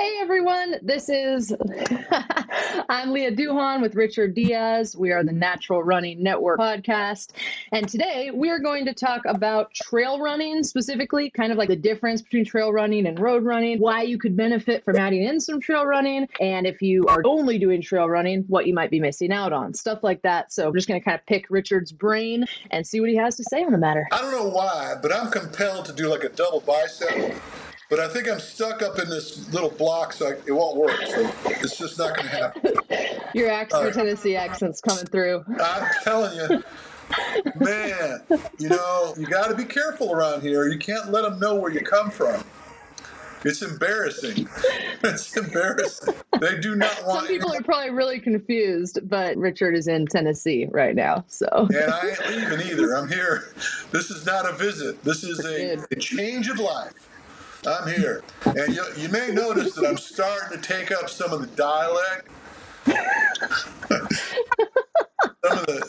Hey everyone, I'm Leah Duhon with Richard Diaz. We are the Natural Running Network podcast. And today we are going to talk about trail running specifically, kind of like the difference between trail running and road running, why you could benefit from adding in some trail running, and if you are only doing trail running, what you might be missing out on, stuff like that. So I'm just going to kind of pick Richard's brain and see what he has to say on the matter. I don't know why, but I'm compelled to do like a double bicep. But I think I'm stuck up in this little block, so it won't work. So it's just not going to happen. Your accent, Tennessee accent's coming through. I'm telling you, man, you got to be careful around here. You can't let them know where you come from. It's embarrassing. It's embarrassing. They do not want. Some people are probably really confused, but Richard is in Tennessee right now, so. And I ain't leaving either. I'm here. This is not a visit. This is a change of life. I'm here. And you may notice that I'm starting to take up some of the dialect.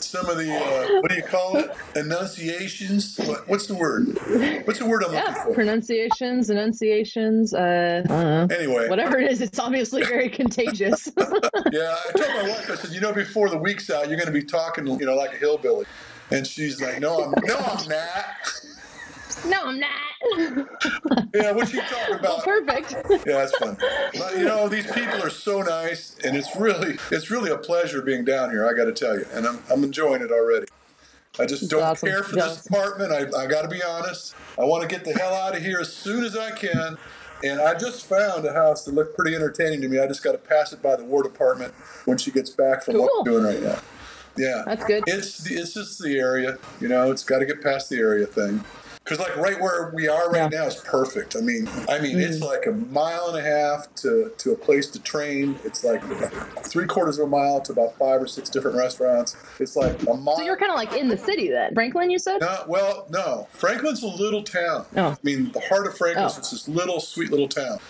some of the what do you call it? Enunciations? What's the word? What's the word I'm looking for? Pronunciations, enunciations, anyway. Whatever it is, it's obviously very contagious. Yeah, I told my wife, I said, before the week's out, you're going to be talking, like a hillbilly. And she's like, No, I'm not. No, I'm not. Yeah, what you talking about? Well, perfect. Yeah, that's fun. But, these people are so nice, and it's really a pleasure being down here, I got to tell you. And I'm enjoying it already. I just don't care for this apartment. I got to be honest. I want to get the hell out of here as soon as I can. And I just found a house that looked pretty entertaining to me. I just got to pass it by the War Department when she gets back from what we're doing right now. Yeah. That's good. It's just the area. It's got to get past the area thing. Because, right where we are right now is perfect. I mean, it's like a mile and a half to a place to train. It's like 3/4 of a mile to about 5 or 6 different restaurants. It's like a mile. So you're kind of like in the city then. Franklin, you said? No. Franklin's a little town. Oh. I mean, the heart of Franklin's is this little, sweet little town.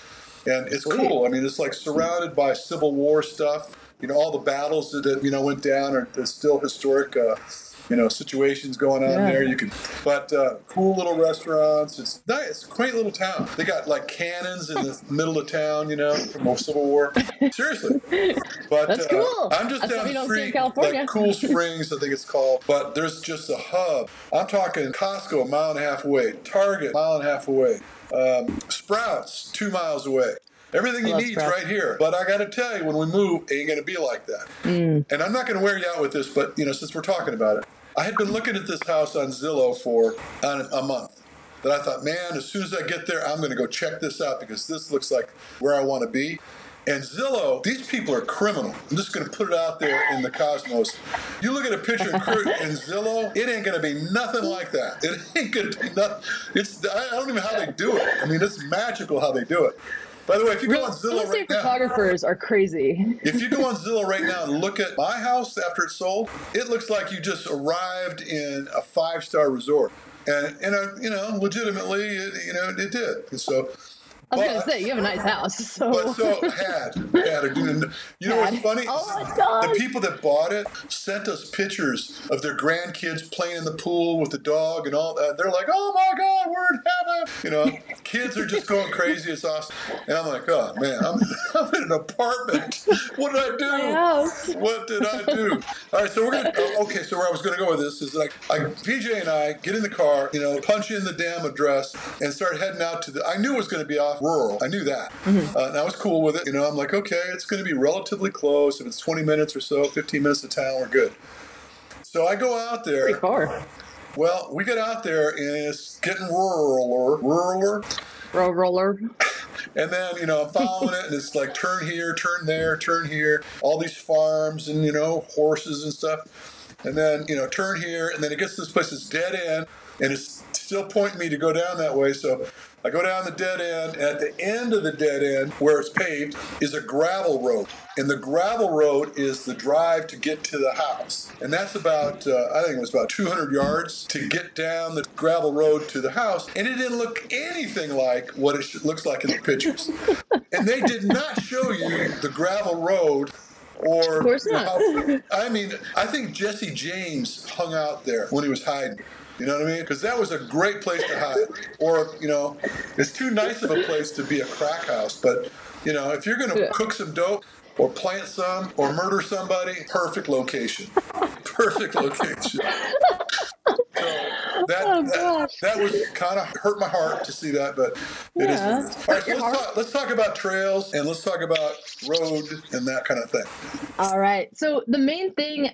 And it's cool. I mean, it's like surrounded by Civil War stuff. All the battles that went down are still historic situations going on there. But cool little restaurants. It's nice. It's a quaint little town. They got cannons in the middle of town, from the Civil War. Seriously. But that's cool. I'm just down the street, Cool Springs, I think it's called. But there's just a hub. I'm talking Costco, a mile and a half away. Target, a mile and a half away. Sprouts, 2 miles away. Everything you need is right here. But I got to tell you, when we move, it ain't going to be like that. Mm. And I'm not going to wear you out with this, but, since we're talking about it, I had been looking at this house on Zillow for a month. That I thought, man, as soon as I get there, I'm going to go check this out because this looks like where I want to be. And Zillow, these people are criminal. I'm just going to put it out there in the cosmos. You look at a picture of Kirk and Zillow, it ain't going to be nothing like that. It ain't going to be nothing. I don't even know how they do it. It's magical how they do it. By the way, if you go on Zillow right now, photographers are crazy. If you go on Zillow right now and look at my house after it's sold, it looks like you just arrived in a 5-star resort, and legitimately, it did. And so, I was gonna say you have a nice house. So, what's funny? Oh my God. The people that bought it sent us pictures of their grandkids playing in the pool with the dog and all that. They're like, "Oh my God, we're in heaven!" Kids are just going crazy. It's awesome. And I'm like, "Oh man, I'm in an apartment. What did I do? What did I do?" All right, so we're gonna. So where I was gonna go with this is VJ and I get in the car, punch in the damn address, and start heading out to the. I knew it was gonna be off. Rural. I knew that. Mm-hmm. And I was cool with it. I'm like, okay, it's going to be relatively close. If it's 20 minutes or so, 15 minutes to town, we're good. So I go out there. Pretty far. Well, we get out there and it's getting ruraler. And then, I'm following it and it's like turn here, turn there, turn here. All these farms and, horses and stuff. And then, turn here. And then it gets to this place that's dead end and it's still pointing me to go down that way. So I go down the dead end, and at the end of the dead end, where it's paved, is a gravel road. And the gravel road is the drive to get to the house. And that's about, I think it was about 200 yards to get down the gravel road to the house. And it didn't look anything like what it looks like in the pictures. And they did not show you the gravel road. Or of course not. I think Jesse James hung out there when he was hiding. You know what I mean? Because that was a great place to hide. Or, it's too nice of a place to be a crack house. But You know, if you're going to cook some dope or plant some or murder somebody, perfect location. Perfect location. That was kind of hurt my heart to see that, but it is what it is. All right, so let's talk about trails and let's talk about road and that kind of thing. All right. So the main thing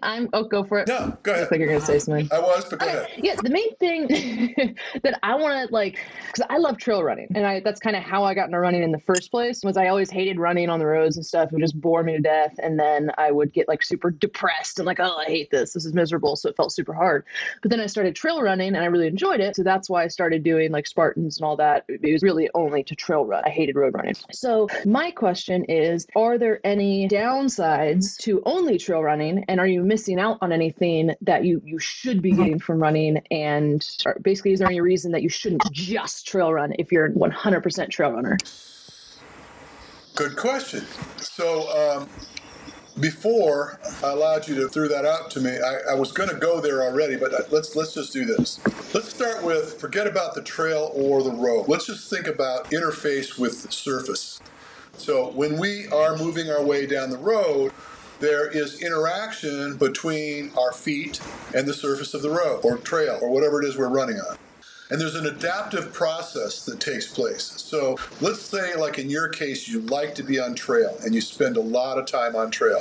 go for it. No, go ahead. I think you're going to say something. I was, but go ahead. Yeah, the main thing that I want to because I love trail running, and that's kind of how I got into running in the first place, was I always hated running on the roads and stuff. It would just bore me to death, and then I would get super depressed and I hate this. This is miserable, so it felt super hard. But then I started trail running, and I really enjoyed it. So that's why I started doing Spartans and all that. It was really only to trail run. I hated road running. So my question is, are there any downsides to only trail running? And are you missing out on anything that you should be getting from running? And basically, is there any reason that you shouldn't just trail run if you're 100% trail runner? Good question. So, before I allowed you to throw that out to me, I was going to go there already, but let's just do this. Let's start with, forget about the trail or the road. Let's just think about interface with the surface. So when we are moving our way down the road, there is interaction between our feet and the surface of the road or trail or whatever it is we're running on. And there's an adaptive process that takes place. So let's say, in your case, you like to be on trail and you spend a lot of time on trail.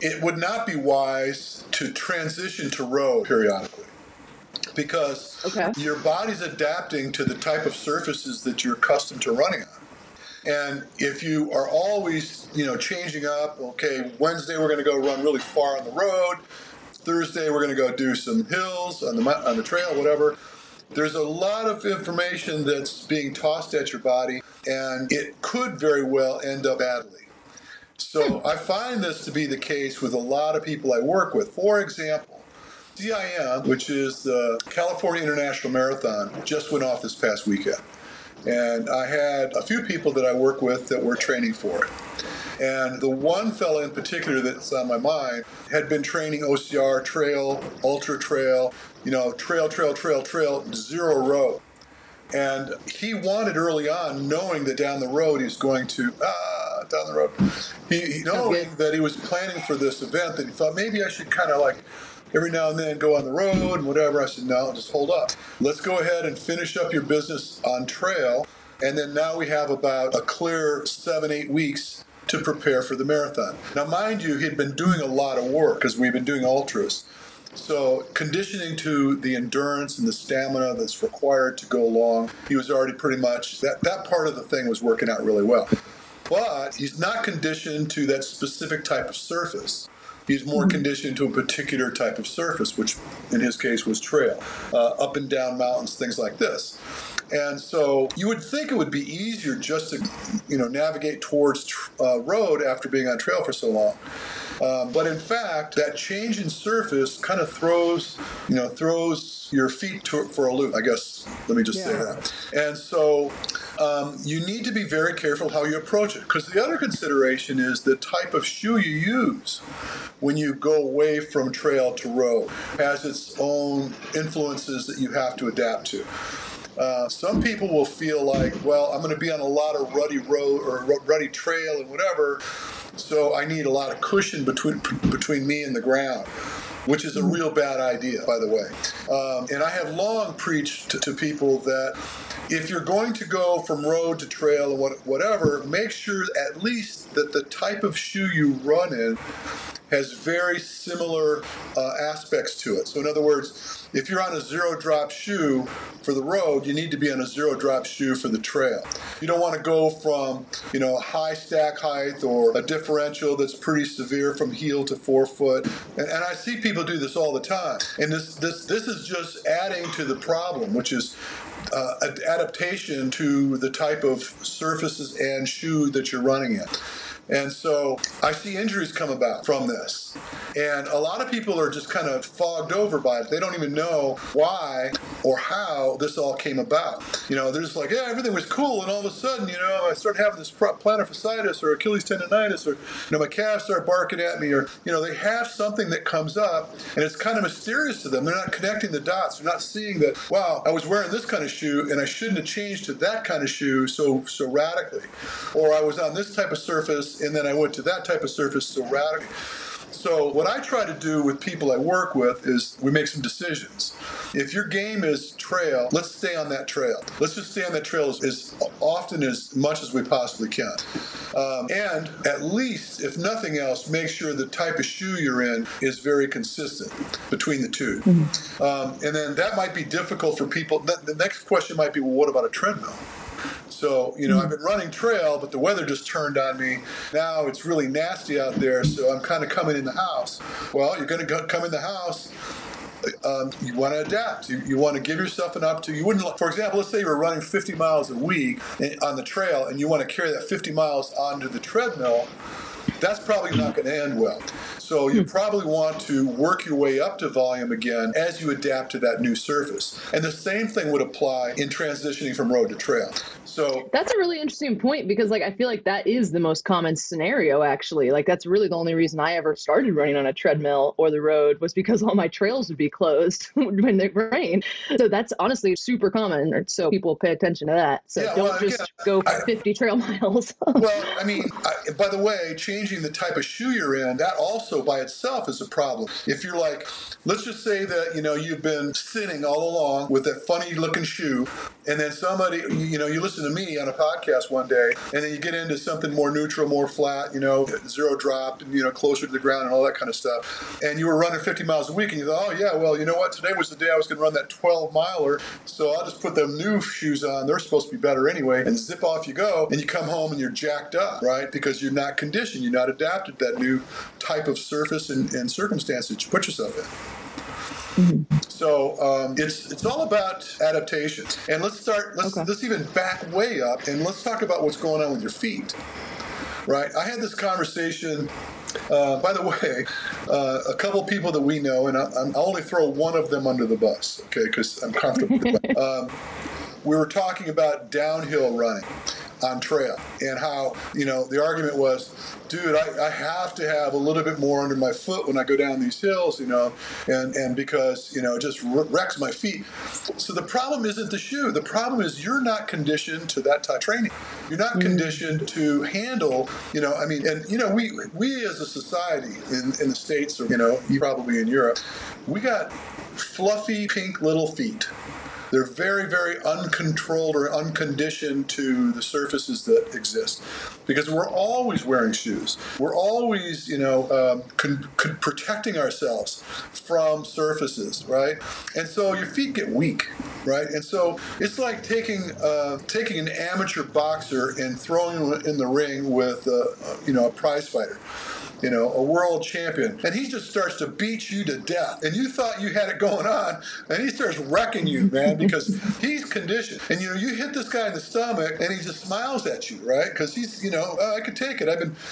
It would not be wise to transition to road periodically because your body's adapting to the type of surfaces that you're accustomed to running on. And if you are always, changing up, Wednesday we're going to go run really far on the road. Thursday we're going to go do some hills on the trail, whatever. There's a lot of information that's being tossed at your body, and it could very well end up badly. So I find this to be the case with a lot of people I work with. For example, CIM, which is the California International Marathon, just went off this past weekend. And I had a few people that I work with that were training for it. And the one fellow in particular that's on my mind had been training OCR, trail, ultra trail, trail, zero road. And he wanted early on, knowing that down the road he's going to, down the road. He knowing that he was planning for this event, that he thought maybe I should kind of every now and then go on the road and whatever. I said, no, just hold up. Let's go ahead and finish up your business on trail. And then now we have about a clear 7-8 weeks to prepare for the marathon. Now, mind you, he'd been doing a lot of work because we've been doing ultras. So conditioning to the endurance and the stamina that's required to go along, he was already pretty much, that part of the thing was working out really well. But he's not conditioned to that specific type of surface. He's more conditioned to a particular type of surface, which in his case was trail, up and down mountains, things like this. And so you would think it would be easier just to, navigate towards road after being on trail for so long. But in fact, that change in surface kind of throws your feet for a loop, I guess. Let me just say that. And so you need to be very careful how you approach it, because the other consideration is the type of shoe you use when you go away from trail to road has its own influences that you have to adapt to. Some people will feel I'm going to be on a lot of ruddy road or ruddy trail and whatever, so I need a lot of cushion between me and the ground, which is a real bad idea, by the way. And I have long preached to people that if you're going to go from road to trail or whatever, make sure at least that the type of shoe you run in has very similar aspects to it. So in other words, if you're on a zero-drop shoe for the road, you need to be on a zero-drop shoe for the trail. You don't want to go from, high stack height or a differential that's pretty severe from heel to forefoot. And I see people do this all the time. And this is just adding to the problem, which is adaptation to the type of surfaces and shoe that you're running in. And so I see injuries come about from this. And a lot of people are just kind of fogged over by it. They don't even know why or how this all came about. You know, they're just like, yeah, everything was cool, and all of a sudden, you know, I started having this plantar fasciitis or Achilles tendonitis, or, you know, my calves start barking at me, or, you know, they have something that comes up, and it's kind of mysterious to them. They're not connecting the dots. They're not seeing that, wow, I was wearing this kind of shoe, and I shouldn't have changed to that kind of shoe so radically. Or I was on this type of surface, and then I went to that type of surface so radically. So what I try to do with people I work with is we make some decisions. If your game is trail, let's stay on that trail. Let's just stay on that trail as often as much as we possibly can. And at least, if nothing else, make sure the type of shoe you're in is very consistent between the two. Mm-hmm. And then that might be difficult for people. The next question might be, well, what about a treadmill? So, you know, I've been running trail, but the weather just turned on me. Now it's really nasty out there, so I'm kind of coming in the house. Well, you're going to come in the house. You want to adapt. You want to give yourself an opportunity. You wouldn't, for example, let's say you were running 50 miles a week on the trail, and you want to carry that 50 miles onto the treadmill. That's probably not going to end well. So you probably want to work your way up to volume again as you adapt to that new surface. And the same thing would apply in transitioning from road to trail. So that's a really interesting point, because like I feel like that is the most common scenario, actually. Like that's really the only reason I ever started running on a treadmill or the road was because all my trails would be closed when it rained. So that's honestly super common. So people pay attention to that. So yeah, go 50 trail miles. Well, I mean, by the way, changing the type of shoe you're in, that also by itself is a problem. If you're like, let's just say that, you know, you've been sitting all along with that funny looking shoe, and then somebody, you know, you listen to me on a podcast one day, and then you get into something more neutral, more flat, you know, zero drop, you know, closer to the ground and all that kind of stuff. And you were running 50 miles a week, and you thought, oh yeah, well, you know what? Today was the day I was going to run that 12 miler. So I'll just put them new shoes on. They're supposed to be better anyway. And zip off you go. And you come home and you're jacked up, right? Because you're not conditioned. You're not adapted to that new type of surface and circumstance that you put yourself in. So it's all about adaptations. And let's even back way up and let's talk about what's going on with your feet, right? I had this conversation, by the way, a couple people that we know, and I only throw one of them under the bus, okay, because I'm comfortable with that. We were talking about downhill running on trail and how, you know, the argument was, dude, I have to have a little bit more under my foot when I go down these hills, you know, and because, you know, it just wrecks my feet. So the problem isn't the shoe. The problem is you're not conditioned to that type of training. You're not conditioned to handle, you know, I mean, and, you know, we as a society in the States, or, you know, probably in Europe, we got fluffy pink little feet. They're very, very uncontrolled or unconditioned to the surfaces that exist, because we're always wearing shoes. We're always, you know, protecting ourselves from surfaces, right? And so your feet get weak, right? And so it's like taking an amateur boxer and throwing him in the ring with, you know, a prize fighter. You know, a world champion, and he just starts to beat you to death, and you thought you had it going on, and he starts wrecking you, man, because he's conditioned. And you know, you hit this guy in the stomach, and he just smiles at you, right? Because he's, you know, I could take it.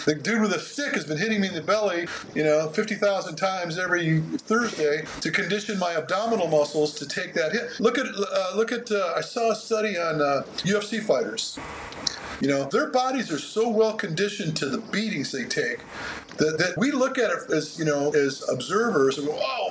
The dude with a stick has been hitting me in the belly, you know, 50,000 times every Thursday to condition my abdominal muscles to take that hit. Look at I saw a study on UFC fighters. You know, their bodies are so well conditioned to the beatings they take that we look at it as, you know, as observers and go, oh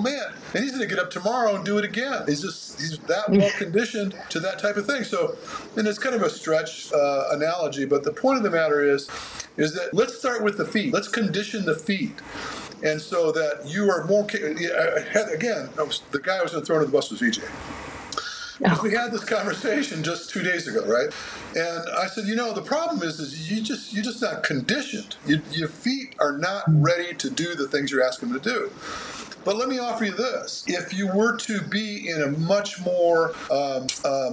man, and he's going to get up tomorrow and do it again. He's that well conditioned to that type of thing. So, and it's kind of a stretch analogy, but the point of the matter is that let's start with the feet. Let's condition the feet. And so that you are more, again, the guy I was going to throw under the bus was VJ. We had this conversation just 2 days ago, right? And I said, you know, the problem is you're just not conditioned. Your feet are not ready to do the things you're asking them to do. But let me offer you this. If you were to be in a much more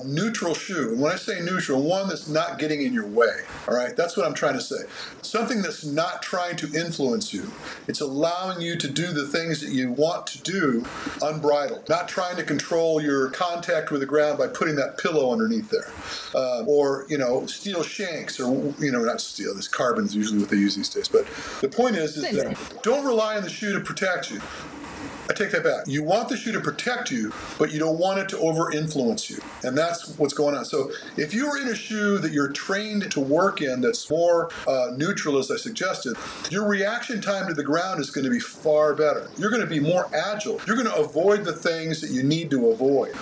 neutral shoe, and when I say neutral, one that's not getting in your way, all right, that's what I'm trying to say. Something that's not trying to influence you. It's allowing you to do the things that you want to do unbridled, not trying to control your contact with the ground by putting that pillow underneath there. Or, you know, steel shanks, or, you know, not steel, this carbon's usually what they use these days. But the point is that don't rely on the shoe to protect you. I take that back. You want the shoe to protect you, but you don't want it to over-influence you. And that's what's going on. So if you're in a shoe that you're trained to work in that's more neutral, as I suggested, your reaction time to the ground is going to be far better. You're going to be more agile. You're going to avoid the things that you need to avoid,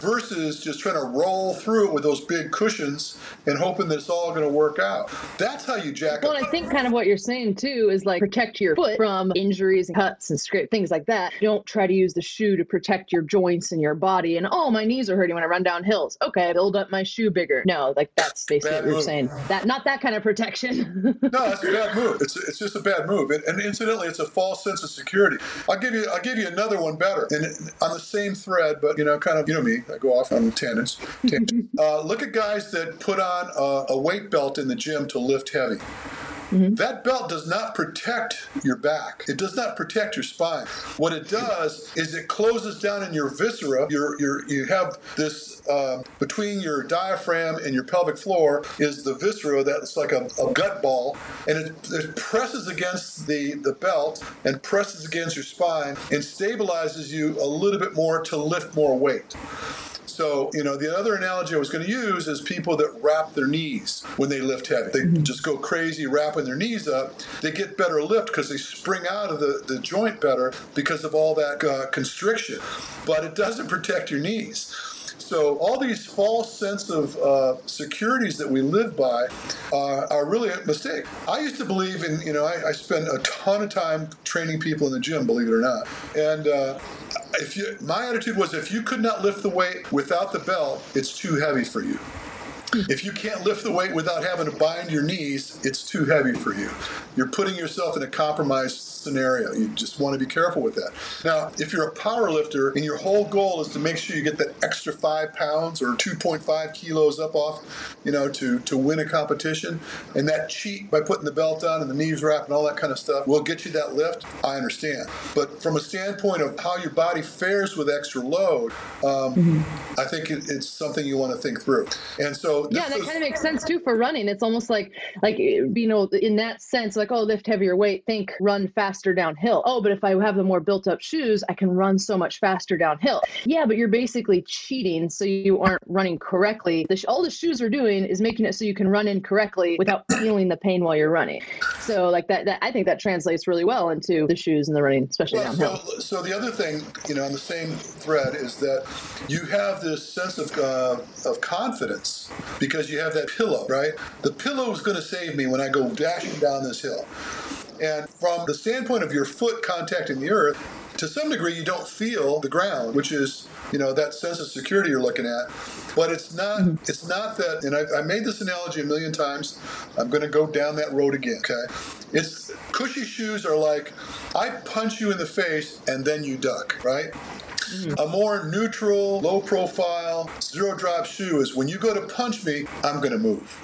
versus just trying to roll through it with those big cushions and hoping that it's all going to work out. That's how you jack up. Well, I think kind of what you're saying, too, is like protect your foot from injuries and cuts and scrapes, things like that. Don't try to use the shoe to protect your joints and your body. And, oh, my knees are hurting when I run down hills. Okay, I build up my shoe bigger. No, like that's basically bad what you're saying. That, not that kind of protection. No, that's a bad move. It's just a bad move. And incidentally, it's a false sense of security. I'll give you another one better. And on the same thread, but, you know, kind of, you know me, I go off on tangents. Look at guys that put on a weight belt in the gym to lift heavy. Mm-hmm. That belt does not protect your back. It does not protect your spine. What it does is it closes down in your viscera. You have this between your diaphragm and your pelvic floor is the viscera that's like a gut ball, and it presses against the belt and presses against your spine and stabilizes you a little bit more to lift more weight. So, you know, the other analogy I was going to use is people that wrap their knees when they lift heavy. They just go crazy wrapping their knees up. They get better lift because they spring out of the joint better because of all that constriction. But it doesn't protect your knees. So all these false sense of securities that we live by are really a mistake. I used to believe in, you know, I spent a ton of time training people in the gym, believe it or not. And my attitude was, if you could not lift the weight without the belt, it's too heavy for you. If you can't lift the weight without having to bind your knees, it's too heavy for you. You're putting yourself in a compromised scenario. You just want to be careful with that. Now, if you're a power lifter and your whole goal is to make sure you get that extra 5 pounds or 2.5 kilos up off, you know, to win a competition, and that cheat by putting the belt on and the knees wrapped and all that kind of stuff will get you that lift, I understand. But from a standpoint of how your body fares with extra load, I think it's something you want to think through. And so yeah, that kind of makes sense, too, for running. It's almost like, you know, in that sense, like, oh, lift heavier weight, think run faster downhill. Oh, but if I have the more built up shoes, I can run so much faster downhill. Yeah, but you're basically cheating. So you aren't running correctly. All the shoes are doing is making it so you can run incorrectly without feeling the pain while you're running. So like that I think that translates really well into the shoes and the running, especially downhill. So the other thing, you know, on the same thread is that you have this sense of confidence. Because you have that pillow, right? The pillow is going to save me when I go dashing down this hill. And from the standpoint of your foot contacting the earth, to some degree, you don't feel the ground, which is, you know, that sense of security you're looking at. But it's not that, and I made this analogy a million times. I'm going to go down that road again, okay? It's cushy shoes are like, I punch you in the face and then you duck, right? A more neutral, low-profile, zero-drop shoe is when you go to punch me, I'm going to move.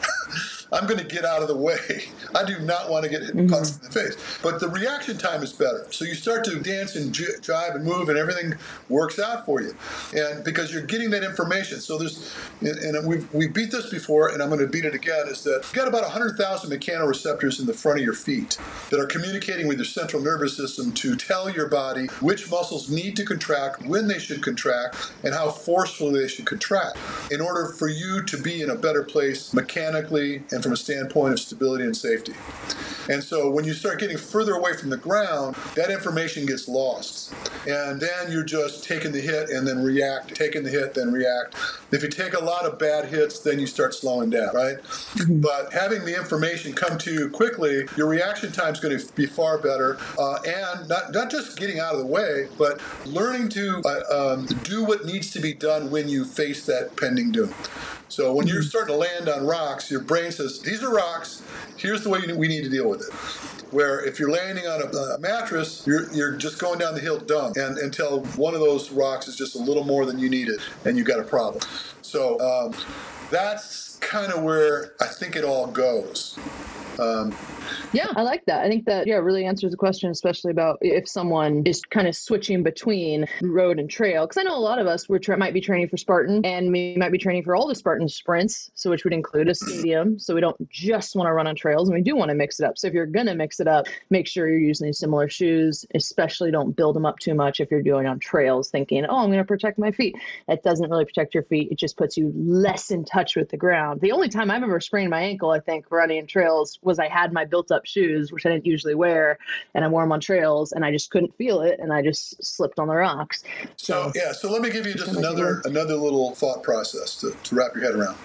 I'm going to get out of the way. I do not want to get hit and punched in the face. But the reaction time is better. So you start to dance and jive and move, and everything works out for you, and because you're getting that information. So there's, and we beat this before, and I'm going to beat it again, is that you've got about 100,000 mechanoreceptors in the front of your feet that are communicating with your central nervous system to tell your body which muscles need to contract, when they should contract, and how forcefully they should contract in order for you to be in a better place mechanically and from a standpoint of stability and safety. And so when you start getting further away from the ground, that information gets lost. And then you're just taking the hit and then react, taking the hit, then react. If you take a lot of bad hits, then you start slowing down, right? But having the information come to you quickly, your reaction time is going to be far better. And not just getting out of the way, but learning to do what needs to be done when you face that pending doom. So when you're starting to land on rocks, your brain says, these are rocks, here's the way we need to deal with it. where if you're landing on a mattress, you're just going down the hill dumb, and until one of those rocks is just a little more than you needed, and you've got a problem. So that's kind of where I think it all goes. Yeah, I like that. I think that, yeah, really answers the question, especially about if someone is kind of switching between road and trail. Because I know a lot of us might be training for Spartan, and we might be training for all the Spartan sprints, so which would include a stadium. So we don't just want to run on trails, and we do want to mix it up. So if you're going to mix it up, make sure you're using similar shoes, especially don't build them up too much if you're doing on trails thinking, oh, I'm going to protect my feet. That doesn't really protect your feet. It just puts you less in touch with the ground. The only time I've ever sprained my ankle, I think, running trails was I had my built-up shoes, which I didn't usually wear, and I wore them on trails, and I just couldn't feel it, and I just slipped on the rocks. So let me give you just another little thought process to wrap your head around.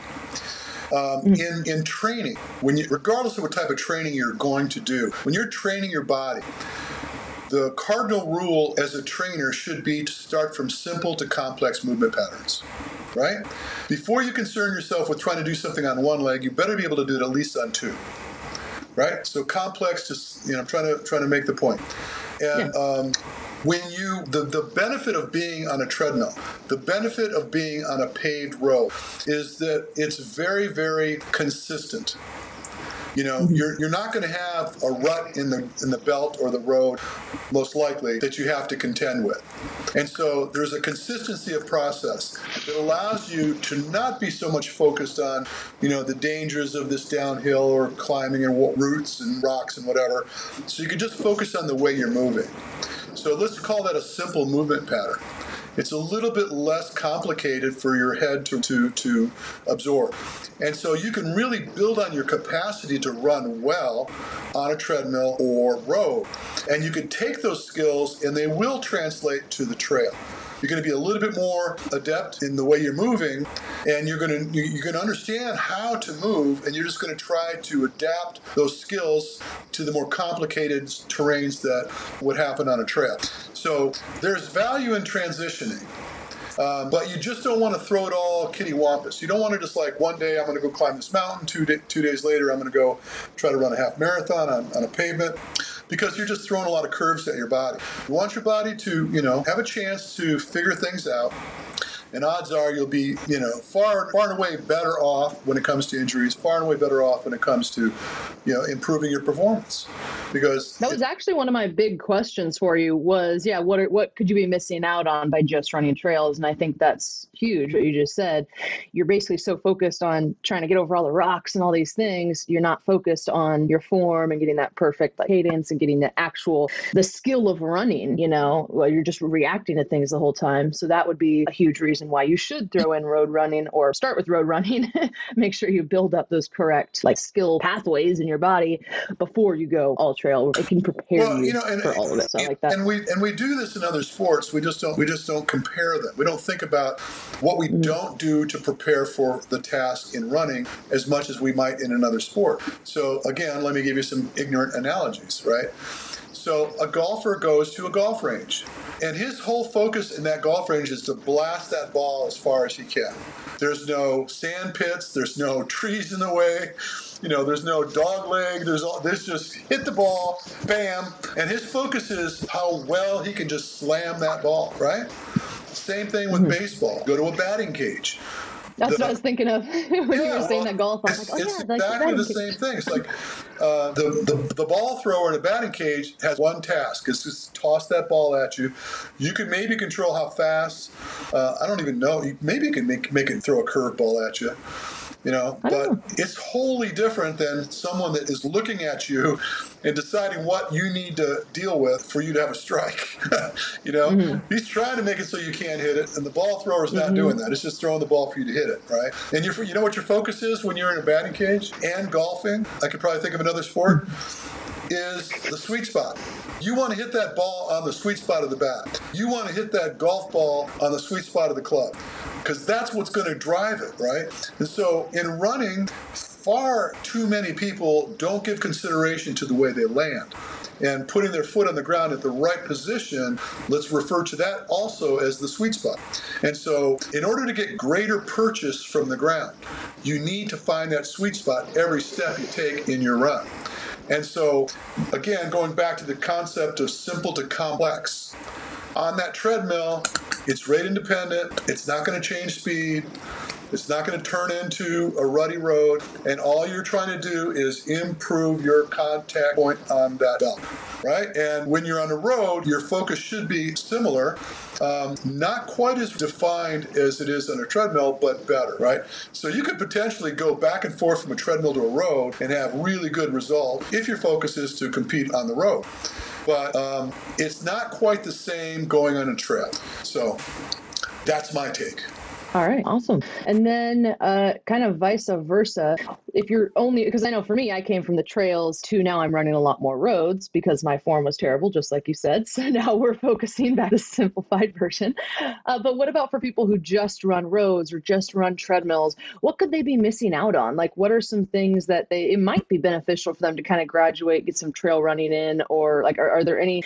In training, when you, regardless of what type of training you're going to do, when you're training your body, the cardinal rule as a trainer should be to start from simple to complex movement patterns. Right? Before you concern yourself with trying to do something on one leg, you better be able to do it at least on two. Right? So complex, just, you know, trying to make the point. And when you, the benefit of being on a treadmill, the benefit of being on a paved road is that it's very, very consistent. You know, you're not going to have a rut in the belt or the road, most likely, that you have to contend with. And so there's a consistency of process that allows you to not be so much focused on, you know, the dangers of this downhill or climbing and roots and rocks and whatever. So you can just focus on the way you're moving. So let's call that a simple movement pattern. It's a little bit less complicated for your head to absorb. And so you can really build on your capacity to run well on a treadmill or road. And you can take those skills and they will translate to the trail. You're going to be a little bit more adept in the way you're moving, and you're going to understand how to move, and you're just going to try to adapt those skills to the more complicated terrains that would happen on a trail. So there's value in transitioning. But you just don't want to throw it all kitty wampus. You don't want to just like, one day I'm going to go climb this mountain, 2 days later I'm going to go try to run a half marathon on a pavement, because you're just throwing a lot of curves at your body. You want your body to, you know, have a chance to figure things out. And odds are you'll be, you know, far and away better off when it comes to injuries, far and away better off when it comes to, you know, improving your performance. Because that was actually one of my big questions for you was, what could you be missing out on by just running trails? And I think that's huge, what you just said. You're basically so focused on trying to get over all the rocks and all these things, you're not focused on your form and getting that perfect cadence and getting the skill of running, you know, well, you're just reacting to things the whole time. So that would be a huge reason why you should throw in road running, or start with road running. Make sure you build up those correct skill pathways in your body before you go all trail. It can prepare for all of it. So I like that. And we do this in other sports. We just don't compare them. We don't think about what we don't do to prepare for the task in running as much as we might in another sport. So again, let me give you some ignorant analogies, right? So a golfer goes to a golf range, and his whole focus in that golf range is to blast that ball as far as he can. There's no sand pits, there's no trees in the way, you know, there's no dog leg, there's just hit the ball, bam, and his focus is how well he can just slam that ball, right? Same thing with baseball. Go to a batting cage. That's what I was thinking of when you were saying that golf. I'm like, it's exactly the same thing. It's like the ball thrower in a batting cage has one task. It's just toss that ball at you. You can maybe control how fast. I don't even know. Maybe you can make it throw a curveball at you. You know, but it's wholly different than someone that is looking at you and deciding what you need to deal with for you to have a strike. You know, he's trying to make it so you can't hit it, and the ball thrower is not doing that. It's just throwing the ball for you to hit it, right? And you know what your focus is when you're in a batting cage and golfing. I could probably think of another sport. Is the sweet spot. You want to hit that ball on the sweet spot of the bat. You want to hit that golf ball on the sweet spot of the club, because that's what's going to drive it, right? And so in running, far too many people don't give consideration to the way they land and putting their foot on the ground at the right position. Let's refer to that also as the sweet spot. And so in order to get greater purchase from the ground, you need to find that sweet spot every step you take in your run. And so, again, going back to the concept of simple to complex. On that treadmill, it's rate independent, it's not going to change speed, it's not going to turn into a rutty road, and all you're trying to do is improve your contact point on that belt, right? And when you're on a road, your focus should be similar, not quite as defined as it is on a treadmill, but better, right? So you could potentially go back and forth from a treadmill to a road and have really good result if your focus is to compete on the road. But it's not quite the same going on a trail. So that's my take. All right. Awesome. And then kind of vice versa, if you're only, because I know for me, I came from the trails to now I'm running a lot more roads because my form was terrible, just like you said. So now we're focusing back to the simplified version. But what about for people who just run roads or just run treadmills? What could they be missing out on? Like, what are some things that they, it might be beneficial for them to kind of graduate, get some trail running in, or like, are there any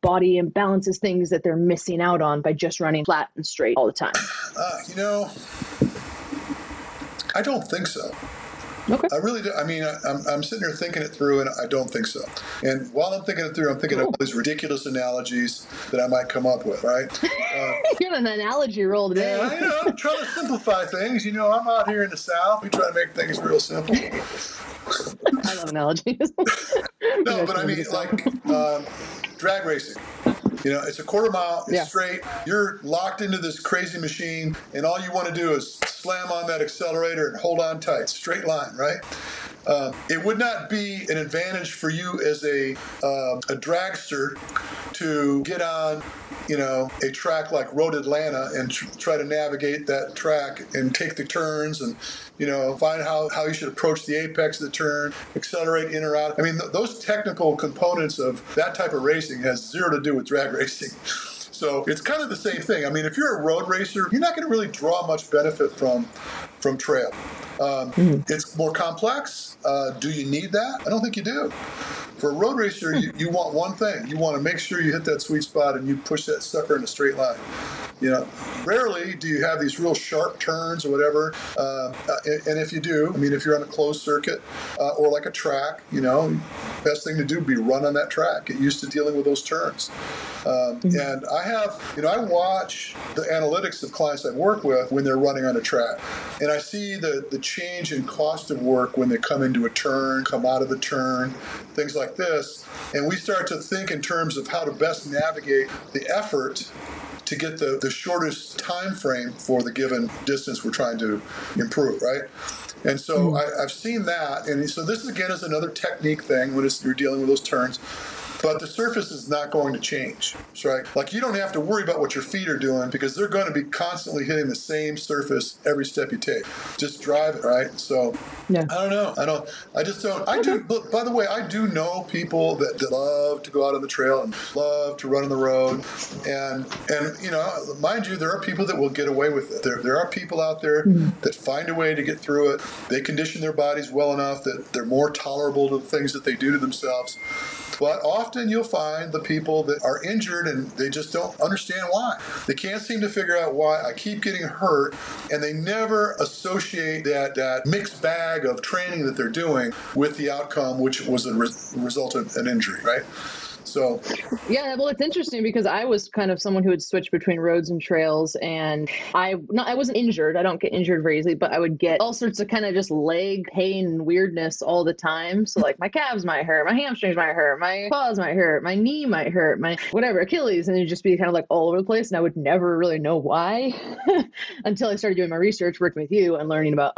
body imbalances, things that they're missing out on by just running flat and straight all the time? You know, I don't think so. Okay. I really do. I mean, I'm sitting here thinking it through, and I don't think so. And while I'm thinking it through, I'm thinking of all these ridiculous analogies that I might come up with, right? You're on an analogy roll today. Yeah, I'm trying to simplify things. You know, I'm out here in the South. We try to make things real simple. I love analogies. No, but I mean, like drag racing. You know, it's a quarter mile, it's straight, you're locked into this crazy machine, and all you want to do is slam on that accelerator and hold on tight, straight line, right? It would not be an advantage for you as a dragster to get on, you know, a track like Road Atlanta and try to navigate that track and take the turns and, you know, find how you should approach the apex of the turn, accelerate in or out. I mean, those technical components of that type of racing has zero to do with drag racing. So it's kind of the same thing. I mean, if you're a road racer, you're not going to really draw much benefit from trail. It's more complex. Do you need that? I don't think you do. For a road racer, you want one thing. You want to make sure you hit that sweet spot and you push that sucker in a straight line. You know, rarely do you have these real sharp turns or whatever. And if you do, I mean, if you're on a closed circuit or like a track, you know, best thing to do would be run on that track. Get used to dealing with those turns. And I have, you know, I watch the analytics of clients I work with when they're running on a track. And I see the change in cost of work when they come into a turn, come out of the turn, things like this. And we start to think in terms of how to best navigate the effort to get the shortest time frame for the given distance we're trying to improve, right? And so I've seen that. And so this, again, is another technique thing when you're dealing with those turns. But the surface is not going to change, right? Like, you don't have to worry about what your feet are doing because they're going to be constantly hitting the same surface every step you take. Just drive it, right? So I don't know. I just don't. I do. By the way, I do know people that love to go out on the trail and love to run on the road. And you know, mind you, there are people that will get away with it. There are people out there that find a way to get through it. They condition their bodies well enough that they're more tolerable to the things that they do to themselves. But often you'll find the people that are injured and they just don't understand why. They can't seem to figure out why. I keep getting hurt, and they never associate that mixed bag of training that they're doing with the outcome, which was a result of an injury, right? So, yeah, well, it's interesting because I was kind of someone who had switched between roads and trails, and I wasn't injured. I don't get injured very easily, but I would get all sorts of kind of just leg pain and weirdness all the time. So like my calves might hurt, my hamstrings might hurt, my claws might hurt, my knee might hurt, my whatever, Achilles. And it'd just be kind of like all over the place. And I would never really know why until I started doing my research, working with you and learning about,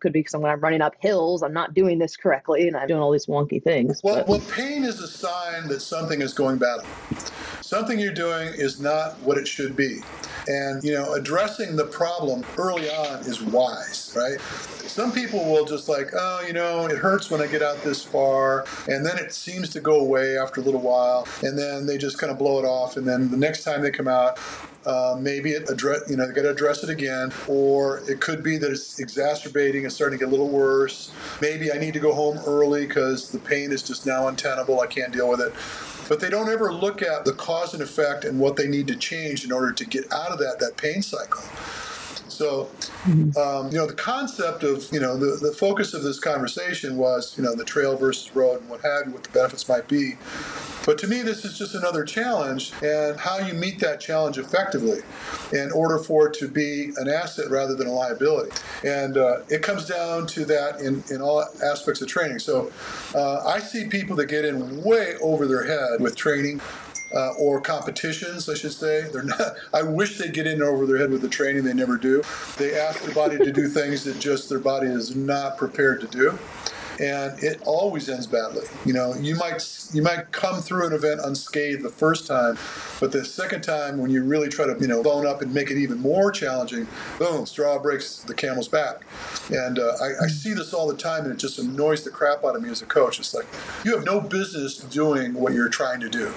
could be because when I'm running up hills, I'm not doing this correctly and I'm doing all these wonky things. Well, pain is a sign that something is going bad. Something you're doing is not what it should be. And, you know, addressing the problem early on is wise, right? Some people will just like, you know, it hurts when I get out this far, and then it seems to go away after a little while, and then they just kind of blow it off, and then the next time they come out, maybe they got to address it again, or it could be that it's exacerbating and starting to get a little worse. Maybe I need to go home early because the pain is just now untenable. I can't deal with it. But they don't ever look at the cause and effect and what they need to change in order to get out of that pain cycle. So, the concept of, the focus of this conversation was, the trail versus road and what have you, what the benefits might be. But to me, this is just another challenge and how you meet that challenge effectively in order for it to be an asset rather than a liability. And it comes down to that in all aspects of training. So I see people that get in way over their head with training. Or competitions, I should say. They're not. I wish they'd get in over their head with the training. They never do. They ask their body to do things that just their body is not prepared to do, and it always ends badly. You might come through an event unscathed the first time, but the second time when you really try to bone up and make it even more challenging, boom, straw breaks the camel's back. And I see this all the time, and it just annoys the crap out of me as a coach. It's like you have no business doing what you're trying to do.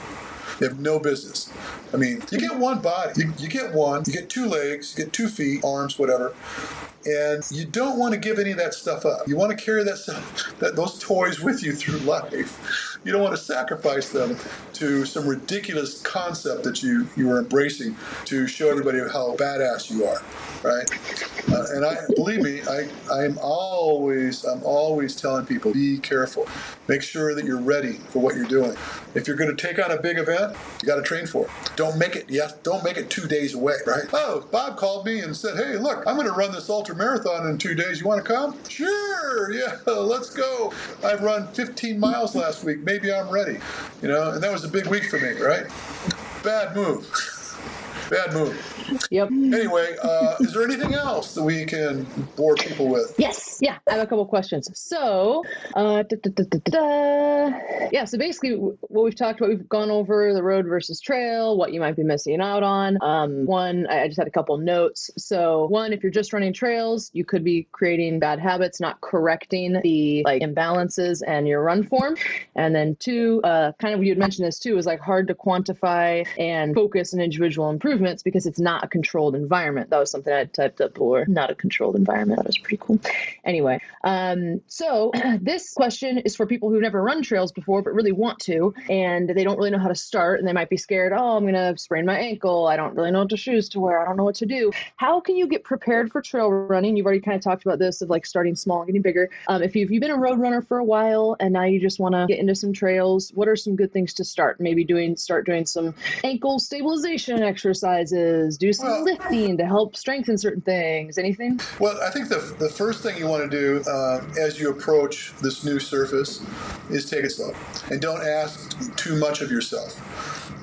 They have no business. I mean, you get one body, you get two legs, you get 2 feet, arms, whatever, and you don't want to give any of that stuff up. You want to carry that stuff, those toys with you through life. You don't want to sacrifice them to some ridiculous concept that you are embracing to show everybody how badass you are, right? And I'm always telling people, be careful. Make sure that you're ready for what you're doing. If you're going to take on a big event, you got to train for it. Don't make it 2 days away, right? Oh, Bob called me and said, hey, look, I'm going to run this ultra marathon in 2 days. You want to come? Sure, yeah, let's go. I've run 15 miles last week. Maybe I'm ready. And that was a big week for me, right? Bad move. Yep. Anyway, is there anything else that we can bore people with? Yes. Yeah. I have a couple questions. So, yeah. So basically what we've talked about, we've gone over the road versus trail, what you might be missing out on. I just had a couple notes. So one, if you're just running trails, you could be creating bad habits, not correcting the imbalances and your run form. And then two, kind of, you'd mentioned this too, is hard to quantify and focus an individual improvement. Because it's not a controlled environment. That was something I typed up before. Not a controlled environment. That was pretty cool. Anyway, so this question is for people who've never run trails before, but really want to, and they don't really know how to start, and they might be scared. Oh, I'm going to sprain my ankle. I don't really know what shoes to wear. I don't know what to do. How can you get prepared for trail running? You've already kind of talked about this of starting small and getting bigger. If you've been a road runner for a while and now you just want to get into some trails, what are some good things to start? Maybe start doing some ankle stabilization exercises. Do some lifting to help strengthen certain things. Anything? Well, I think the first thing you want to do as you approach this new surface is take it slow and don't ask too much of yourself.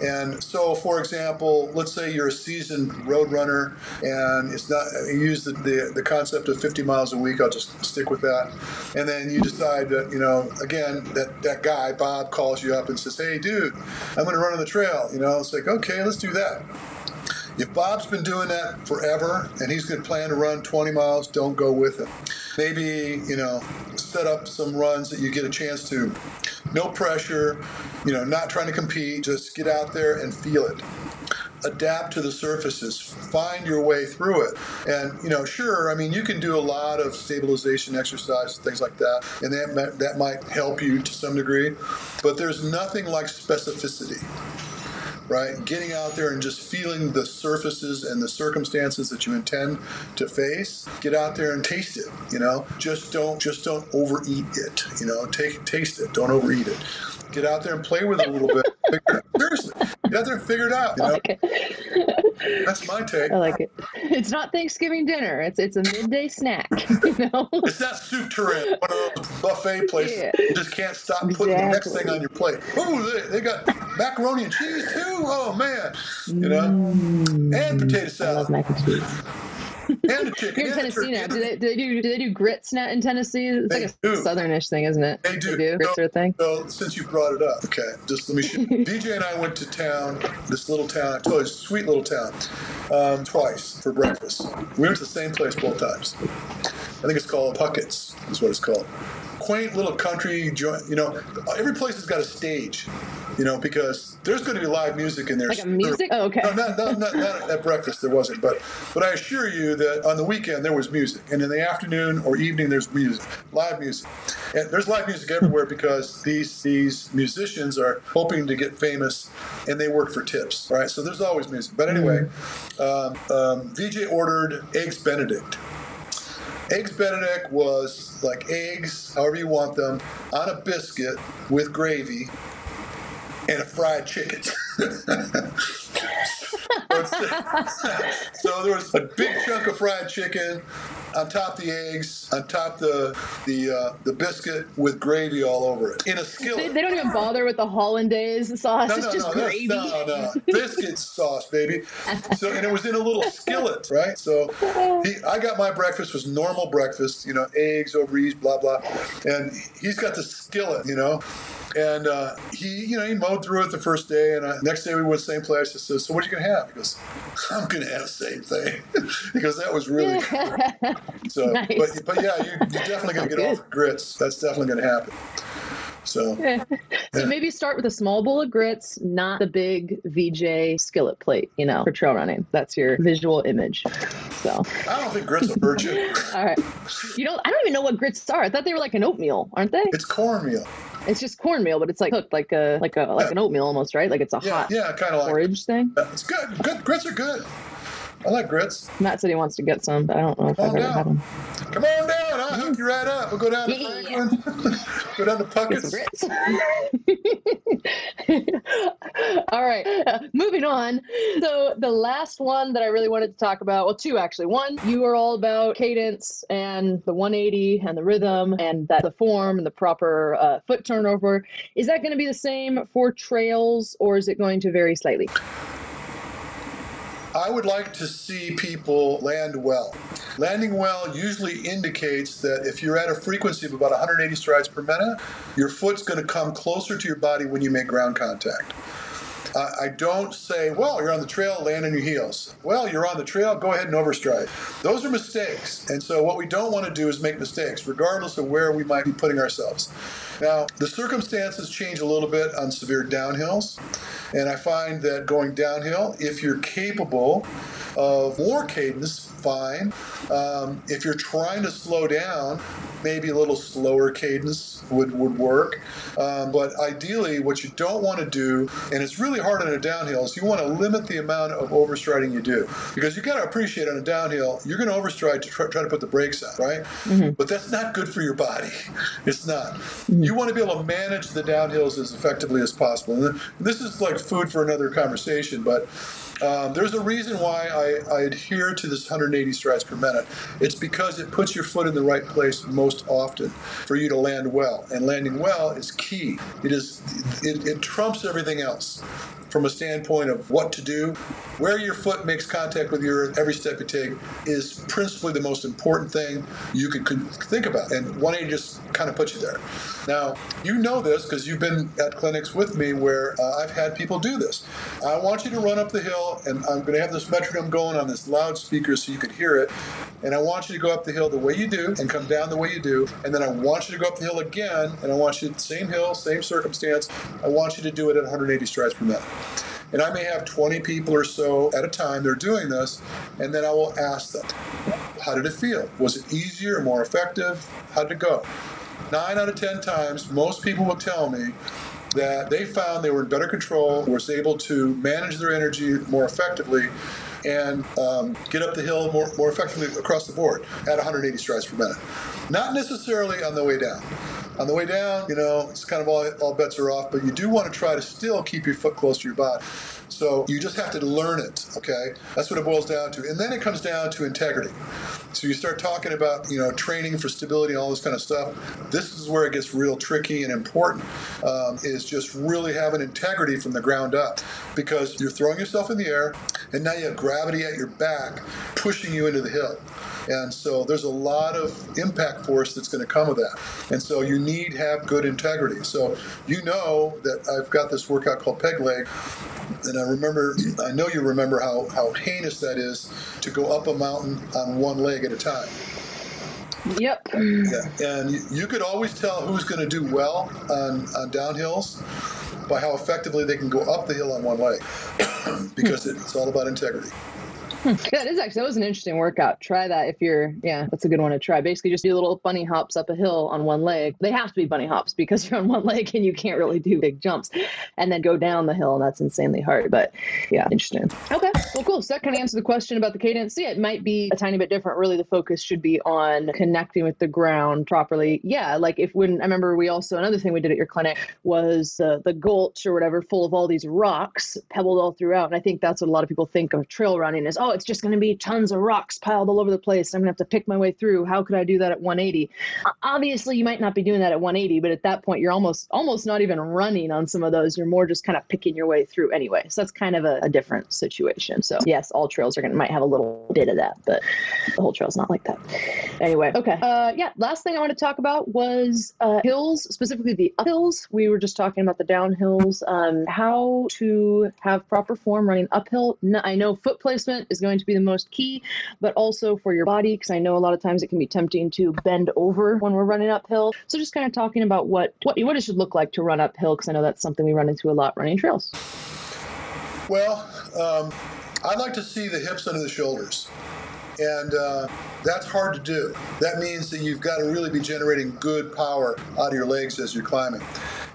And so, for example, let's say you're a seasoned road runner, and it's not use the concept of 50 miles a week. I'll just stick with that. And then you decide that again that guy Bob calls you up and says, "Hey, dude, I'm going to run on the trail." It's like, okay, let's do that. If Bob's been doing that forever and he's going to plan to run 20 miles, don't go with him. Maybe, set up some runs that you get a chance to. No pressure, not trying to compete. Just get out there and feel it. Adapt to the surfaces. Find your way through it. And, you can do a lot of stabilization exercises, things like that, and that might help you to some degree. But there's nothing like specificity. Right? Getting out there and just feeling the surfaces and the circumstances that you intend to face. Get out there and taste it, Just don't overeat it, Taste it. Don't overeat it. Get out there and play with it a little bit. Seriously. Get out there and figure it out, I like it. That's my take. I like it. It's not Thanksgiving dinner. It's a midday snack, It's not soup turret, one of those buffet places. Yeah. You just can't stop putting the next thing on your plate. Oh, they got macaroni and cheese too? Oh, man. And potato salad. I love mac and cheese. And a chicken. You're in Tennessee now. Do they do grits now in Tennessee? It's a southernish thing, isn't it? They do. Grits are a thing. So since you brought it up, okay, just let me show you. VJ and I went to town, this little town, I told you, sweet little town, twice for breakfast. We went to the same place both times. I think it's called Puckett's, is what it's called. Quaint little country joint. Every place has got a stage. Because there's going to be live music in there. Like a music? Oh, okay. No, not at breakfast there wasn't, but I assure you that on the weekend there was music, and in the afternoon or evening there's music, live music. And there's live music everywhere because these musicians are hoping to get famous, and they work for tips, right? So there's always music. But anyway, VJ ordered Eggs Benedict. Eggs Benedict was like eggs, however you want them, on a biscuit with gravy and a fried chicken. So there was a big chunk of fried chicken on top of the eggs, on top of the biscuit with gravy all over it in a skillet. They don't even bother with the hollandaise sauce. No, it's just gravy. No, biscuit sauce, baby. So, and it was in a little skillet, right? So I got my breakfast, was normal breakfast, you know, eggs over yeast, blah blah. And he's got the skillet, you know. And he mowed through it the first day, and next day we went to the same place. I said, so what are you going to have? He goes, I'm going to have the same thing. He goes, that was really cool. So, nice. But yeah, you're definitely going to get off grits. That's definitely going to happen. So maybe start with a small bowl of grits, not the big VJ skillet plate, you know, for trail running. That's your visual image. So I don't think grits will hurt you. All right. I don't even know what grits are. I thought they were like an oatmeal, aren't they? It's cornmeal. It's just cornmeal, but it's like cooked like an oatmeal almost, right? Like it's a hot porridge thing. It's good. Grits are good. I like grits. Matt said he wants to get some, but I don't know if I've ever had them. Come on down. I'll hook you right up. We'll go down to Franklin. Go down to Puckett's. All right. Moving on. So the last one that I really wanted to talk about, well, two actually. One, you are all about cadence and the 180 and the rhythm and the form and the proper foot turnover. Is that going to be the same for trails, or is it going to vary slightly? I would like to see people land well. Landing well usually indicates that if you're at a frequency of about 180 strides per minute, your foot's going to come closer to your body when you make ground contact. I don't say, well, you're on the trail, land on your heels. Well, you're on the trail, go ahead and overstride. Those are mistakes. And so what we don't want to do is make mistakes, regardless of where we might be putting ourselves. Now, the circumstances change a little bit on severe downhills. And I find that going downhill, if you're capable of more cadence, fine. If you're trying to slow down, maybe a little slower cadence would work. But ideally, what you don't want to do, and it's really hard on a downhill, is you want to limit the amount of overstriding you do. Because you got to appreciate on a downhill, you're going to overstride to try to put the brakes on, right? Mm-hmm. But that's not good for your body. It's not. Mm-hmm. You want to be able to manage the downhills as effectively as possible. And this is like food for another conversation, but there's a reason why I adhere to this 180 strides per minute. It's because it puts your foot in the right place most often for you to land well. And landing well is key. It trumps everything else from a standpoint of what to do. Where your foot makes contact with the earth every step you take is principally the most important thing you could think about. And 180 just kind of puts you there. Now, you know this because you've been at clinics with me where I've had people do this. I want you to run up the hill, and I'm going to have this metronome going on this loudspeaker so you could hear it. And I want you to go up the hill the way you do and come down the way you do. And then I want you to go up the hill again, and I want you, same hill, same circumstance, I want you to do it at 180 strides per minute. And I may have 20 people or so at a time they're doing this, and then I will ask them, how did it feel? Was it easier, more effective? How did it go? 9 out of 10 times, most people will tell me that they found they were in better control, was able to manage their energy more effectively, and get up the hill more effectively across the board at 180 strides per minute. Not necessarily on the way down. On the way down, you know, it's kind of all bets are off, but you do want to try to still keep your foot close to your body. So you just have to learn it, okay? That's what it boils down to. And then it comes down to integrity. So you start talking about, you know, training for stability and all this kind of stuff. This is where it gets real tricky and important, is just really having integrity from the ground up, because you're throwing yourself in the air, and now you have gravity at your back pushing you into the hill. And so there's a lot of impact force that's going to come with that. And so you need to have good integrity. So you know that I've got this workout called peg leg. And I know you remember how heinous that is to go up a mountain on one leg at a time. Yep. Yeah. And you could always tell who's going to do well on downhills by how effectively they can go up the hill on one leg because it's all about integrity. Yeah, it is actually, that was an interesting workout. Try that if you're, yeah, that's a good one to try. Basically just do little bunny hops up a hill on one leg. They have to be bunny hops because you're on one leg and you can't really do big jumps, and then go down the hill. And that's insanely hard, but yeah, interesting. Okay, well, cool. So that kind of answers the question about the cadence. So yeah, it might be a tiny bit different. Really, the focus should be on connecting with the ground properly. Yeah, like if when I remember we also, another thing we did at your clinic was the gulch or whatever full of all these rocks pebbled all throughout. And I think that's what a lot of people think of trail running is, oh, it's just going to be tons of rocks piled all over the place. I'm going to have to pick my way through. How could I do that at 180? Obviously, you might not be doing that at 180, but at that point, you're almost not even running on some of those. You're more just kind of picking your way through anyway. So that's kind of a different situation. So yes, all trails are might have a little bit of that, but the whole trail's not like that. Anyway, okay. Yeah, last thing I want to talk about was hills, specifically the uphills. We were just talking about the downhills, how to have proper form running uphill. No, I know foot placement is going to be the most key, but also for your body, because I know a lot of times it can be tempting to bend over when we're running uphill. So just kind of talking about what it should look like to run uphill, because I know that's something we run into a lot running trails. Well, I'd like to see the hips under the shoulders. And that's hard to do. That means that you've got to really be generating good power out of your legs as you're climbing.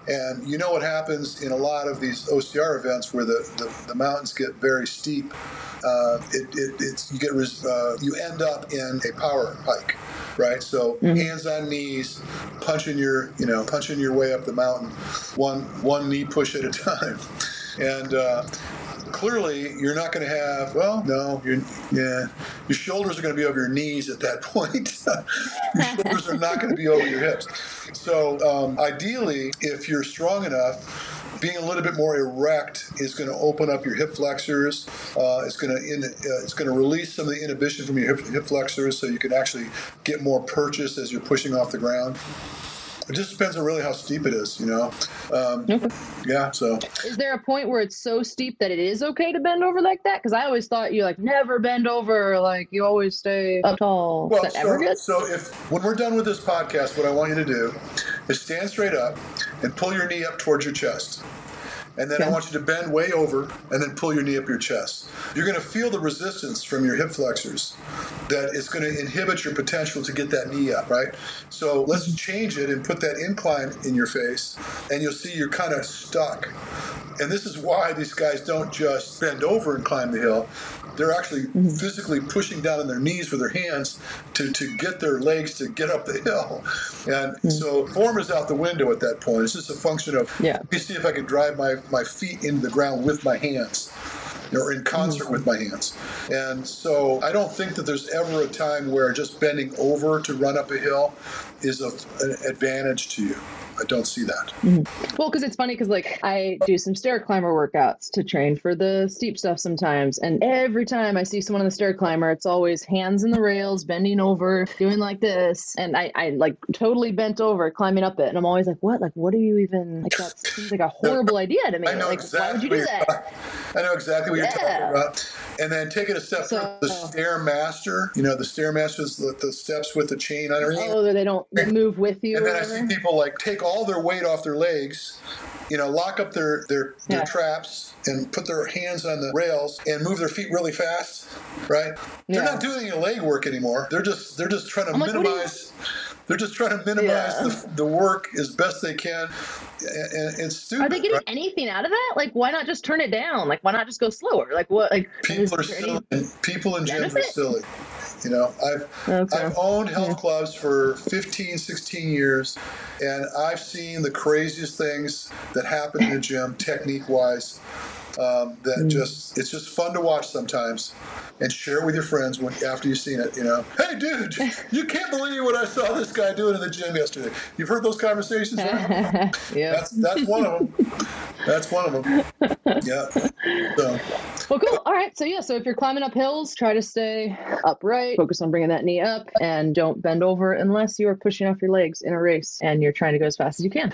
And you know what happens in a lot of these OCR events where the mountains get very steep. You end up in a power hike, right? So hands on knees, punching your way up the mountain, one knee push at a time, and. Clearly, you're not going to have, your shoulders are going to be over your knees at that point. Your shoulders are not going to be over your hips. So ideally, if you're strong enough, being a little bit more erect is going to open up your hip flexors. It's going to release some of the inhibition from your hip flexors, so you can actually get more purchase as you're pushing off the ground. It just depends on really how steep it is, you know? Okay. Yeah, so. Is there a point where it's so steep that it is okay to bend over like that? Because I always thought you never bend over, you always stay up tall. Well, is that ever good? So when we're done with this podcast, what I want you to do is stand straight up and pull your knee up towards your chest. And then I want you to bend way over and then pull your knee up your chest. You're going to feel the resistance from your hip flexors that is going to inhibit your potential to get that knee up, right? So let's change it and put that incline in your face, and you'll see you're kind of stuck. And this is why these guys don't just bend over and climb the hill. They're actually physically pushing down on their knees with their hands to get their legs to get up the hill. And so form is out the window at that point. It's just a function of, let me see if I can drive my feet into the ground with my hands, or in concert with my hands. And so I don't think that there's ever a time where just bending over to run up a hill is an advantage to you. I don't see that. Well, because it's funny, because I do some stair climber workouts to train for the steep stuff sometimes. And every time I see someone on the stair climber, it's always hands in the rails, bending over, doing like this. And I totally bent over climbing up it. And I'm always like, what? Like, what are you even, that seems like a horrible idea to me. I know exactly why would you do that? I know exactly what you're talking about. And then take it a step further, the Stairmaster. You know, the Stairmaster is the steps with the chain underneath. Oh, they don't move with you. And then I see people take all their weight off their legs, lock up their traps and put their hands on the rails and move their feet really fast, right? Yeah. They're not doing any leg work anymore. They're just trying to minimize. They're just trying to minimize the work as best they can. And stupid. Are they getting anything out of that? Why not just turn it down? Why not just go slower? What? People are silly. People in gym are silly. I've owned health clubs for 15, 16 years, and I've seen the craziest things that happen in the gym, technique-wise. It's just fun to watch sometimes, and share it with your friends after you've seen it. Hey, dude, you can't believe what I saw this guy doing in the gym yesterday. You've heard those conversations, right? Yeah, that's one of them. That's one of them. Yeah. So. Well, cool. All right. So yeah. So if you're climbing up hills, try to stay upright. Focus on bringing that knee up, and don't bend over unless you are pushing off your legs in a race and you're trying to go as fast as you can.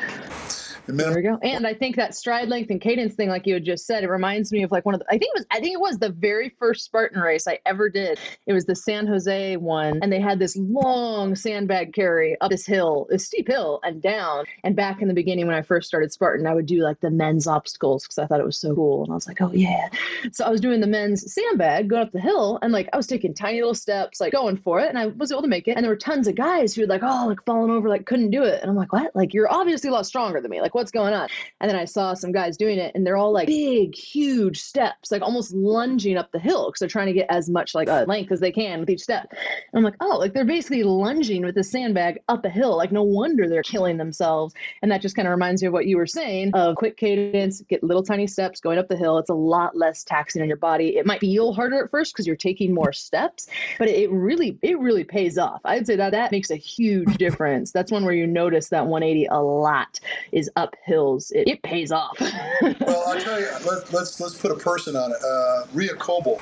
There we go. And I think that stride length and cadence thing, like you had just said, it reminds me of like one of the, I think it was the very first Spartan race I ever did. It was the San Jose one. And they had this long sandbag carry up this hill, this steep hill and down. And back in the beginning, when I first started Spartan, I would do like the men's obstacles because I thought it was so cool. And I was like, oh yeah. So I was doing the men's sandbag, going up the hill, and like, I was taking tiny little steps, like going for it. And I was able to make it. And there were tons of guys who were like, oh, like falling over, like couldn't do it. And I'm like, what? Like, you're obviously a lot stronger than me. Like, what's going on? And then I saw some guys doing it, and they're all like big, huge steps, like almost lunging up the hill because they're trying to get as much like length as they can with each step. And I'm like, oh, like they're basically lunging with the sandbag up a hill. Like no wonder they're killing themselves. And that just kind of reminds me of what you were saying of quick cadence, get little tiny steps going up the hill. It's a lot less taxing on your body. It might feel harder at first because you're taking more steps, but it really pays off. I'd say that makes a huge difference. That's one where you notice that 180 a lot is up hills. It pays off. Well, I'll tell you, let's put a person on it. Rhea Kobel.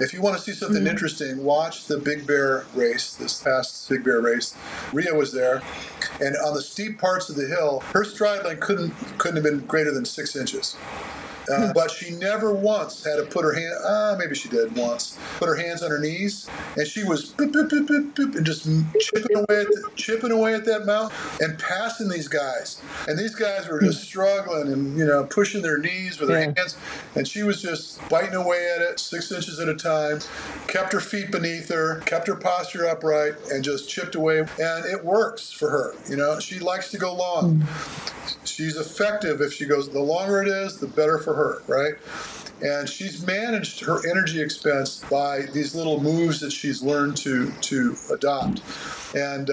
If you want to see something interesting, watch the Big Bear race, this past Big Bear race. Rhea was there, and on the steep parts of the hill, her stride length couldn't have been greater than 6 inches. But she never once had to put her hand, maybe she did once, put her hands on her knees, and she was boop, boop, boop, boop, boop, and just chipping away at that mountain and passing these guys. And these guys were just struggling and, pushing their knees with their hands. And she was just biting away at it 6 inches at a time, kept her feet beneath her, kept her posture upright, and just chipped away. And it works for her. She likes to go long. She's effective if she goes. The longer it is, the better for her, right? And she's managed her energy expense by these little moves that she's learned to adopt. And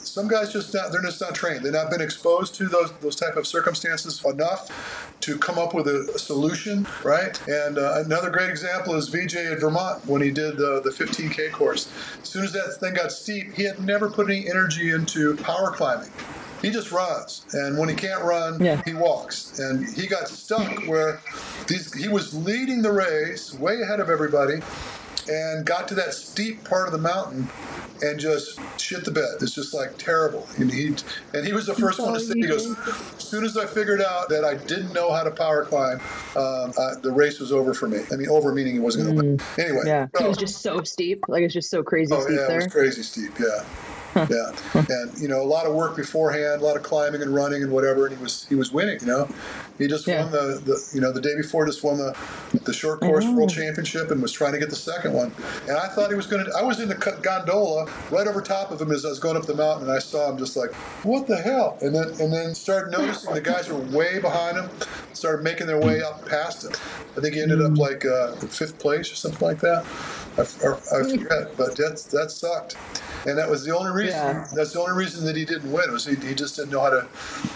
some guys they're just not trained. They've not been exposed to those type of circumstances enough to come up with a solution, right? And another great example is VJ at Vermont when he did the 15K course. As soon as that thing got steep, he had never put any energy into power climbing. He just runs, and when he can't run, he walks. And he got stuck where he was leading the race way ahead of everybody and got to that steep part of the mountain and just shit the bed. It's just like terrible. And he was the first one to say, he goes, as soon as I figured out that I didn't know how to power climb, the race was over for me. I mean, over meaning he wasn't going to win. Anyway. Yeah. So, it was just so steep. Like, it's just so crazy steep there. Oh, yeah, it was crazy steep, yeah. Yeah, and a lot of work beforehand, a lot of climbing and running and whatever, and he was winning. He just won the day before, just won the short course world championship and was trying to get the second one. And I thought he was going to. I was in the gondola right over top of him as I was going up the mountain, and I saw him just like, what the hell? And then started noticing the guys were way behind him, started making their way up past him. I think he ended up like in fifth place or something like that. I forget, but that sucked. And that was the only reason. Yeah. That's the only reason that he didn't win was he just didn't know how to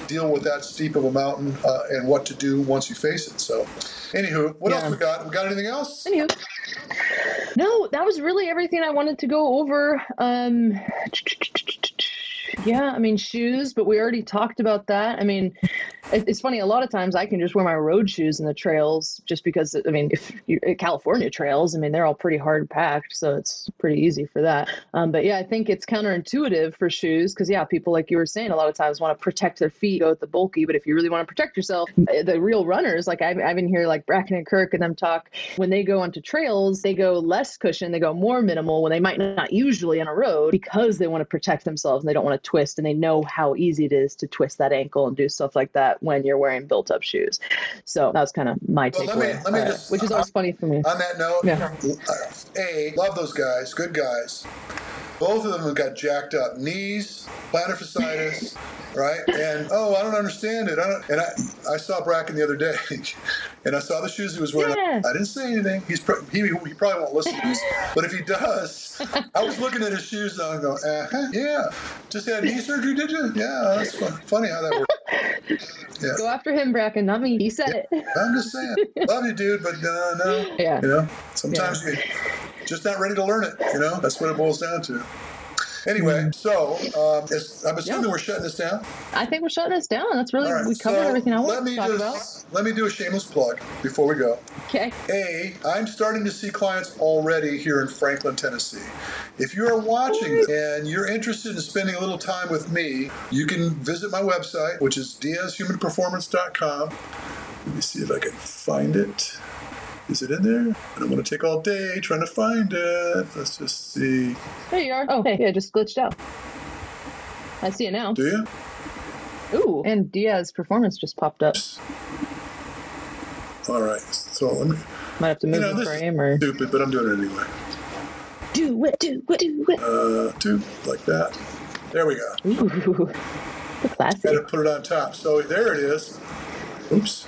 deal with that steep of a mountain and what to do once you face it. So, anywho, what else we got? We got anything else? Anywho. No, that was really everything I wanted to go over. Yeah, I mean, shoes, but we already talked about that. I mean, it's funny. A lot of times I can just wear my road shoes in the trails just because, I mean, California trails, I mean, they're all pretty hard packed. So it's pretty easy for that. But yeah, I think it's counterintuitive for shoes because, yeah, people like you were saying, a lot of times want to protect their feet, go with the bulky. But if you really want to protect yourself, the real runners, like I've been here, like Bracken and Kirk and them talk, when they go onto trails, they go less cushion, they go more minimal when they might not usually on a road because they want to protect themselves and they don't want to twist, and they know how easy it is to twist that ankle and do stuff like that when you're wearing built-up shoes. So that was kind of my takeaway, which is always funny for me. On that note, love those guys, good guys. Both of them have got jacked up knees, plantar fasciitis, right? And I don't understand it. I saw Bracken the other day, and I saw the shoes he was wearing. Yeah. I didn't say anything. He probably won't listen to this, but if he does, I was looking at his shoes and I'm going, yeah, just had knee surgery, did you? Yeah, that's funny how that works. Yeah. Go after him, Bracken, not me. He said it. I'm just saying, love you, dude, but no. Yeah. Sometimes you're just not ready to learn it. That's what it boils down to. Anyway, so I'm assuming we're shutting this down. I think we're shutting this down. That's really, right, we covered everything I wanted to talk about. Let me do a shameless plug before we go. Okay. I'm starting to see clients already here in Franklin, Tennessee. If you are watching and you're interested in spending a little time with me, you can visit my website, which is diazhumanperformance.com. Let me see if I can find it. Is it in there? I don't want to take all day trying to find it. Let's just see. There you are. Oh, hey, yeah, just glitched out. I see it now. Do you? Ooh, and Diaz Performance just popped up. All right, so let me... Might have to move the frame or... Stupid, but I'm doing it anyway. Do it, do it, do it. Do like that. There we go. Ooh, the classic. Got to put it on top. So there it is. Oops.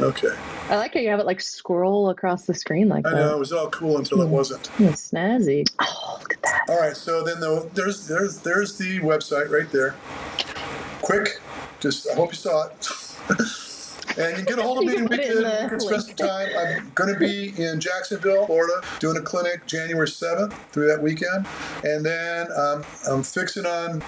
Okay. I like how you have it like scroll across the screen like that. I know, it was all cool until it wasn't. It's snazzy. Oh, look at that. All right, so then there's the website right there. Quick, I hope you saw it. And you can get a hold of me and we can spend some time. I'm going to be in Jacksonville, Florida, doing a clinic January 7th through that weekend. And then I'm fixing on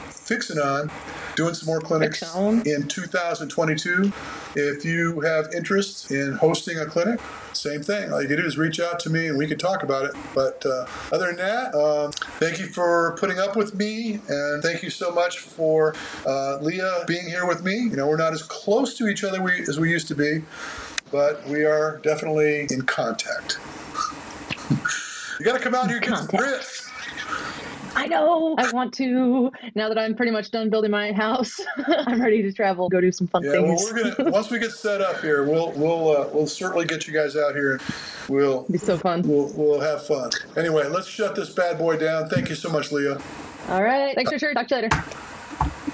doing some more clinics in 2022. If you have interest in hosting a clinic, same thing. All you can do is reach out to me and we can talk about it. But other than that, thank you for putting up with me. And thank you so much for Leah being here with me. You know, we're not as close to each other as we used to be, but we are definitely in contact. You got to come out here and get some grits. I know. I want to. Now that I'm pretty much done building my house, I'm ready to travel, go do some fun things. Yeah, well, once we get set up here, we'll certainly get you guys out here. We'll be so fun. We'll have fun. Anyway, let's shut this bad boy down. Thank you so much, Leah. All right. Thanks, Richard. Talk to you later.